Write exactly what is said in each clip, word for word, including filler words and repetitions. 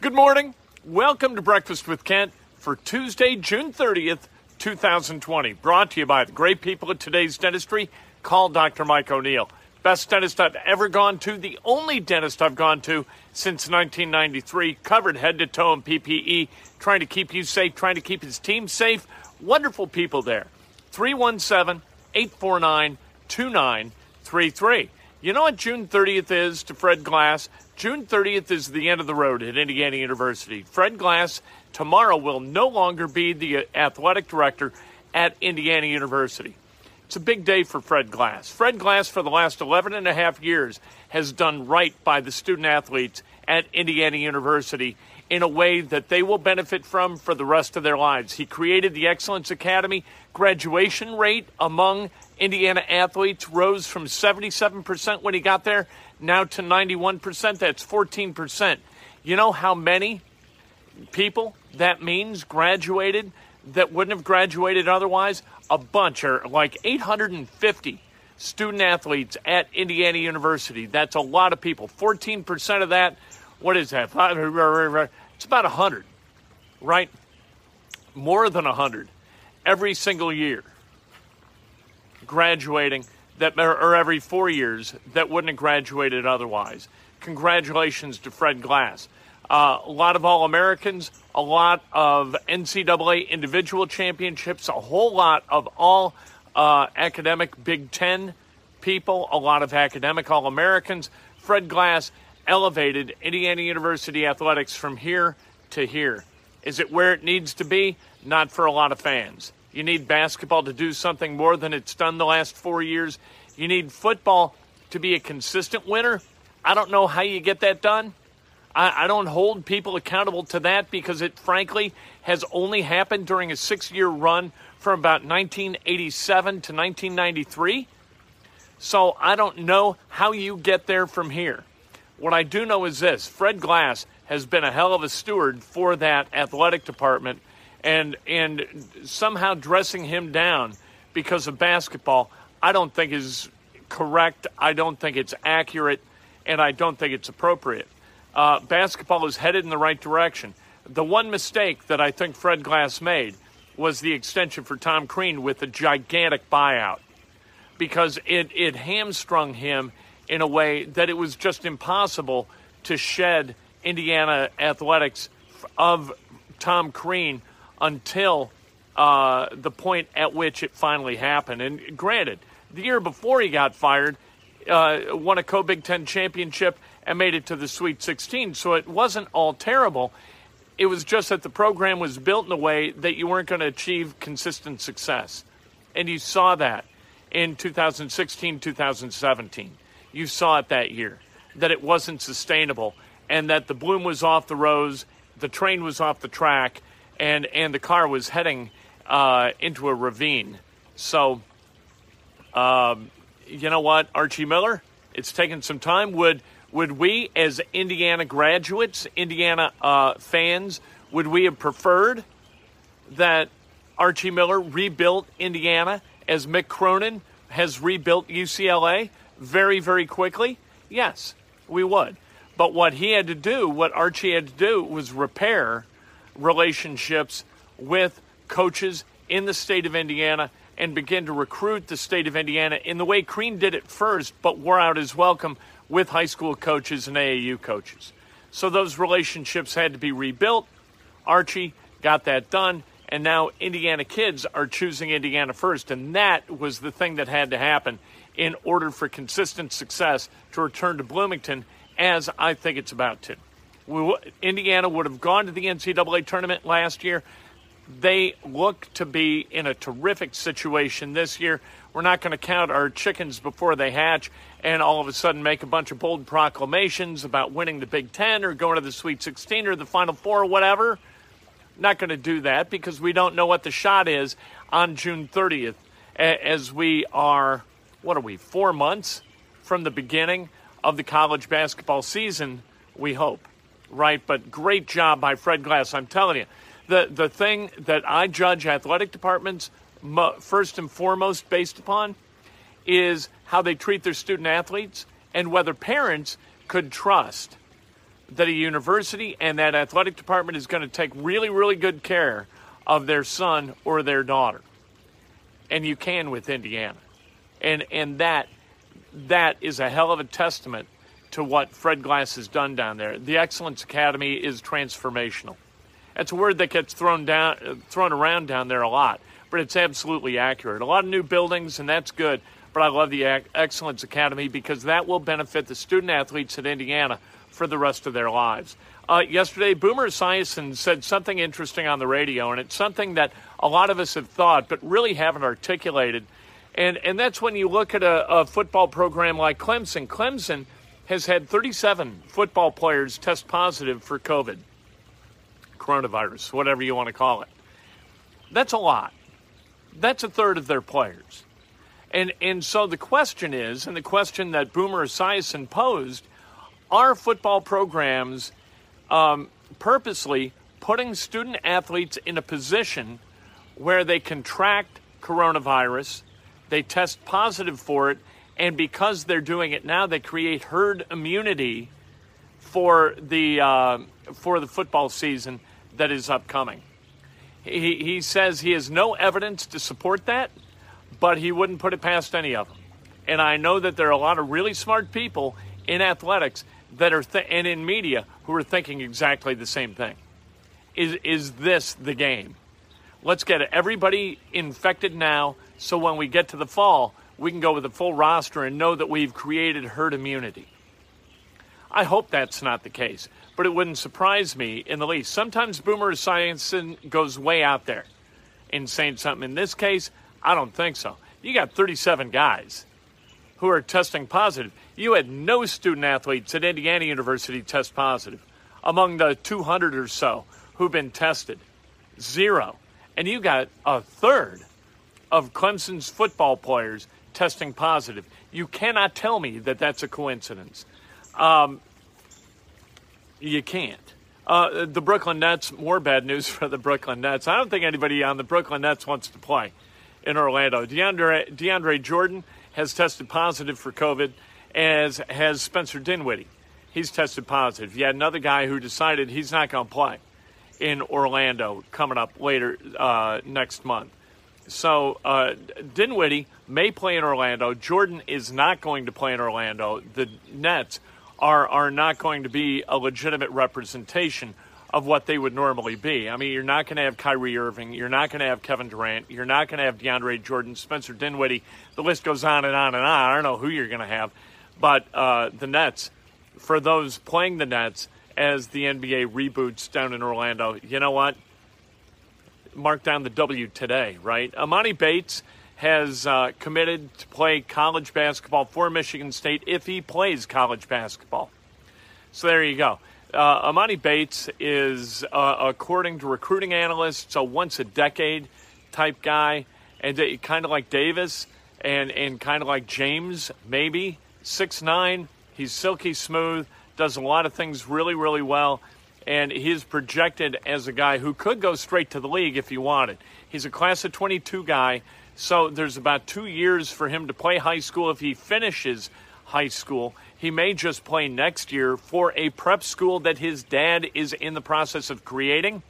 Good morning. Welcome to Breakfast with Kent for Tuesday, June thirtieth, two thousand twenty. Brought to you by the great people at Today's Dentistry. Call Doctor Mike O'Neill. Best dentist I've ever gone to. The only dentist I've gone to since nineteen ninety-three. Covered head to toe in P P E. Trying to keep you safe. Trying to keep his team safe. Wonderful people there. three one seven, eight four nine, two nine three three. You know what June thirtieth is to Fred Glass? June thirtieth is the end of the road at Indiana University. Fred Glass tomorrow will no longer be the athletic director at Indiana University. It's a big day for Fred Glass. Fred Glass, for the last eleven and a half years, has done right by the student-athletes at Indiana University in a way that they will benefit from for the rest of their lives. He created the Excellence Academy. Graduation rate among Indiana athletes rose from seventy-seven percent when he got there, now to ninety-one percent. That's fourteen percent. You know how many people that means graduated that wouldn't have graduated otherwise? A bunch, or like eight hundred fifty student-athletes at Indiana University. That's a lot of people. fourteen percent of that, what is that? It's about one hundred, right? More than one hundred every single year graduating, that, or every four years, that wouldn't have graduated otherwise. Congratulations to Fred Glass. Uh, a lot of All-Americans, a lot of N C double A individual championships, a whole lot of all uh, academic Big Ten people, a lot of academic All-Americans. Fred Glass elevated Indiana University athletics from here to here. Is it where it needs to be? Not for a lot of fans. You need basketball to do something more than it's done the last four years. You need football to be a consistent winner. I don't know how you get that done. I, I don't hold people accountable to that because it, frankly, has only happened during a six-year run from about nineteen eighty-seven to nineteen ninety-three. So I don't know how you get there from here. What I do know is this. Fred Glass has been a hell of a steward for that athletic department. And and somehow dressing him down because of basketball, I don't think is correct. I don't think it's accurate, and I don't think it's appropriate. Uh, basketball is headed in the right direction. The one mistake that I think Fred Glass made was the extension for Tom Crean with a gigantic buyout because it, it hamstrung him in a way that it was just impossible to shed Indiana athletics of Tom Crean until uh, the point at which it finally happened. And granted, the year before he got fired, uh, won a co-Big Ten championship and made it to the Sweet sixteen. So it wasn't all terrible. It was just that the program was built in a way that you weren't going to achieve consistent success. And you saw that in two thousand sixteen, two thousand seventeen. You saw it that year, that it wasn't sustainable and that the bloom was off the rose, the train was off the track, And and the car was heading uh, into a ravine. So, um, you know what, Archie Miller, it's taken some time. Would Would we, as Indiana graduates, Indiana uh, fans, would we have preferred that Archie Miller rebuilt Indiana as Mick Cronin has rebuilt U C L A very, very quickly? Yes, we would. But what he had to do, what Archie had to do, was repair relationships with coaches in the state of Indiana and begin to recruit the state of Indiana in the way Crean did it first, but wore out his welcome with high school coaches and A A U coaches. So those relationships had to be rebuilt. Archie got that done, and now Indiana kids are choosing Indiana first, and that was the thing that had to happen in order for consistent success to return to Bloomington, as I think it's about to. We, Indiana would have gone to the N C double A tournament last year. They look to be in a terrific situation this year. We're not going to count our chickens before they hatch and all of a sudden make a bunch of bold proclamations about winning the Big Ten or going to the Sweet sixteen or the Final Four or whatever. Not going to do that because we don't know what the shot is on June thirtieth, as we are, what are we, four months from the beginning of the college basketball season, we hope, right? But great job by Fred Glass, I'm telling you. The the thing that I judge athletic departments mo- first and foremost based upon is how they treat their student athletes and whether parents could trust that a university and that athletic department is going to take really, really good care of their son or their daughter. And you can with Indiana. And and that that is a hell of a testament to what Fred Glass has done down there. The Excellence Academy is transformational. That's a word that gets thrown down, thrown around down there a lot, but it's absolutely accurate. A lot of new buildings, and that's good, but I love the Excellence Academy because that will benefit the student-athletes at Indiana for the rest of their lives. Uh, yesterday, Boomer Esiason said something interesting on the radio, and it's something that a lot of us have thought but really haven't articulated, and, and that's when you look at a, a football program like Clemson. Clemson has had thirty-seven football players test positive for COVID. Coronavirus, whatever you want to call it. That's a lot. That's a third of their players. And and so the question is, and the question that Boomer Esiason posed, are football programs um, purposely putting student athletes in a position where they contract coronavirus, they test positive for it, and because they're doing it now, they create herd immunity for the uh, for the football season that is upcoming. He, he says he has no evidence to support that, but he wouldn't put it past any of them. And I know that there are a lot of really smart people in athletics that are th- and in media who are thinking exactly the same thing. Is is this the game? Let's get everybody infected now so when we get to the fall, we can go with a full roster and know that we've created herd immunity. I hope that's not the case, but it wouldn't surprise me in the least. Sometimes Boomer Esiason goes way out there in saying something. In this case, I don't think so. You got thirty-seven guys who are testing positive. You had no student athletes at Indiana University test positive among the two hundred or so who've been tested. Zero. And you got a third of Clemson's football players testing positive. You cannot tell me that that's a coincidence. Um, you can't. Uh, the Brooklyn Nets, more bad news for the Brooklyn Nets. I don't think anybody on the Brooklyn Nets wants to play in Orlando. DeAndre, DeAndre Jordan has tested positive for COVID, as has Spencer Dinwiddie. He's tested positive. You had another guy who decided he's not going to play in Orlando coming up later uh, next month. So uh, Dinwiddie may play in Orlando. Jordan is not going to play in Orlando. The Nets Are, are not going to be a legitimate representation of what they would normally be. I mean, you're not going to have Kyrie Irving. You're not going to have Kevin Durant. You're not going to have DeAndre Jordan, Spencer Dinwiddie. The list goes on and on and on. I don't know who you're going to have. But uh, the Nets, for those playing the Nets as the N B A reboots down in Orlando, you know what? Mark down the W today, right? Amani Bates has uh, committed to play college basketball for Michigan State if he plays college basketball. So there you go. Uh, Amani Bates is, uh, according to recruiting analysts, a once-a-decade type guy, and uh, kind of like Davis and, and kind of like James, maybe, six nine. He's silky smooth, does a lot of things really, really well, and he's projected as a guy who could go straight to the league if he wanted. He's a class of twenty-two guy, so there's about two years for him to play high school. If he finishes high school, he may just play next year for a prep school that his dad is in the process of creating.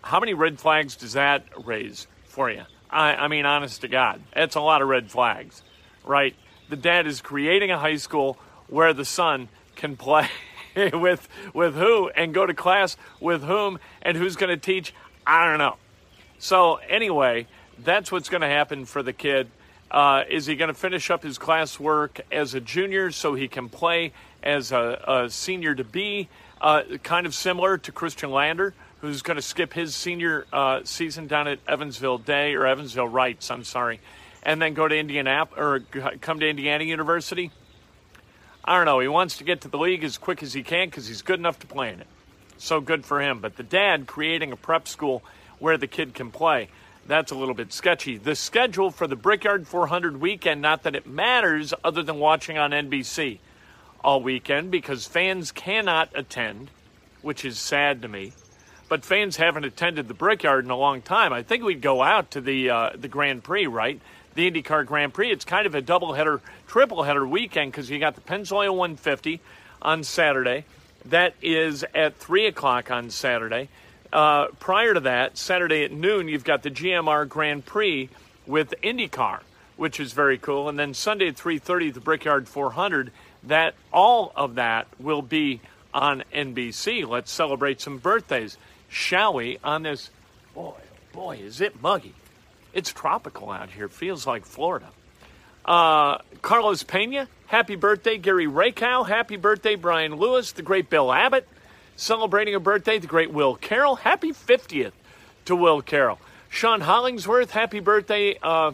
How many red flags does that raise for you? I, I mean, honest to God, that's a lot of red flags, right? The dad is creating a high school where the son can play with with who and go to class with whom and who's going to teach. I don't know. So anyway, that's what's going to happen for the kid. Uh, is he going to finish up his classwork as a junior so he can play as a, a senior to be? Uh, kind of similar to Christian Lander, who's going to skip his senior uh, season down at Evansville Day, or Evansville Wrights, I'm sorry, and then go to Indianapolis, or come to Indiana University. I don't know. He wants to get to the league as quick as he can because he's good enough to play in it. So good for him. But the dad creating a prep school where the kid can play, that's a little bit sketchy. The schedule for the Brickyard four hundred weekend, not that it matters other than watching on N B C all weekend because fans cannot attend, which is sad to me. But fans haven't attended the Brickyard in a long time. I think we'd go out to the uh, the Grand Prix, right? The IndyCar Grand Prix. It's kind of a doubleheader, tripleheader weekend because you got the Pennzoil one fifty on Saturday. That is at three o'clock on Saturday. Uh, prior to that, Saturday at noon, you've got the G M R Grand Prix with IndyCar, which is very cool. And then Sunday at three thirty, the Brickyard four hundred. That, all of that will be on N B C. Let's celebrate some birthdays, shall we, on this, boy, boy, is it muggy. It's tropical out here. Feels like Florida. Uh, Carlos Pena, happy birthday. Gary Rakow, happy birthday. Brian Lewis, the great Bill Abbott, celebrating a birthday. The great Will Carroll, happy fiftieth to Will Carroll. Sean Hollingsworth, happy birthday. Uh,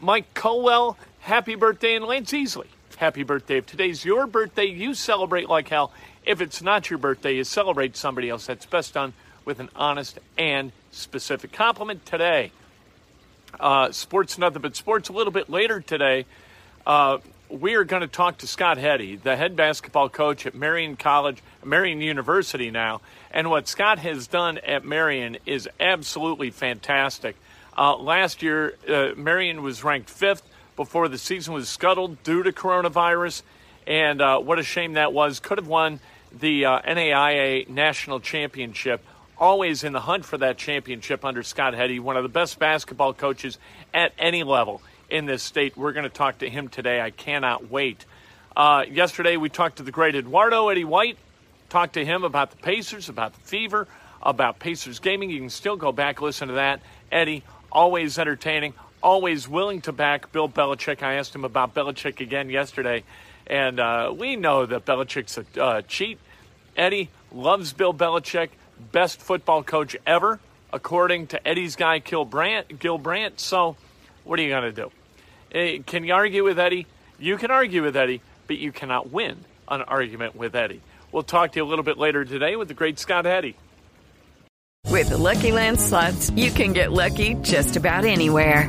Mike Colwell, happy birthday. And Lance Easley, happy birthday. If today's your birthday, you celebrate like hell. If it's not your birthday, you celebrate somebody else. That's best done with an honest and specific compliment today. Uh, sports, nothing but sports. A little bit later today, uh, we are going to talk to Scott Heady, the head basketball coach at Marion College, Marion University now. And what Scott has done at Marion is absolutely fantastic. Uh, last year, uh, Marion was ranked fifth before the season was scuttled due to coronavirus. And uh, what a shame that was. Could have won the uh, N A I A National Championship. Always in the hunt for that championship under Scott Heady, one of the best basketball coaches at any level in this state. We're going to talk to him today. I cannot wait. Uh, yesterday we talked to the great Eduardo Eddie White, talked to him about the Pacers, about the Fever, about Pacers gaming. You can still go back, listen to that. Eddie, always entertaining, always willing to back Bill Belichick. I asked him about Belichick again yesterday, and uh, we know that Belichick's a uh, cheat. Eddie loves Bill Belichick. Best football coach ever, according to Eddie's guy, Gil Brandt. Gil Brandt. So what are you going to do? Can you argue with Eddie? You can argue with Eddie, but you cannot win an argument with Eddie. We'll talk to you a little bit later today with the great Scott Heady. With the Lucky Land Slots, you can get lucky just about anywhere.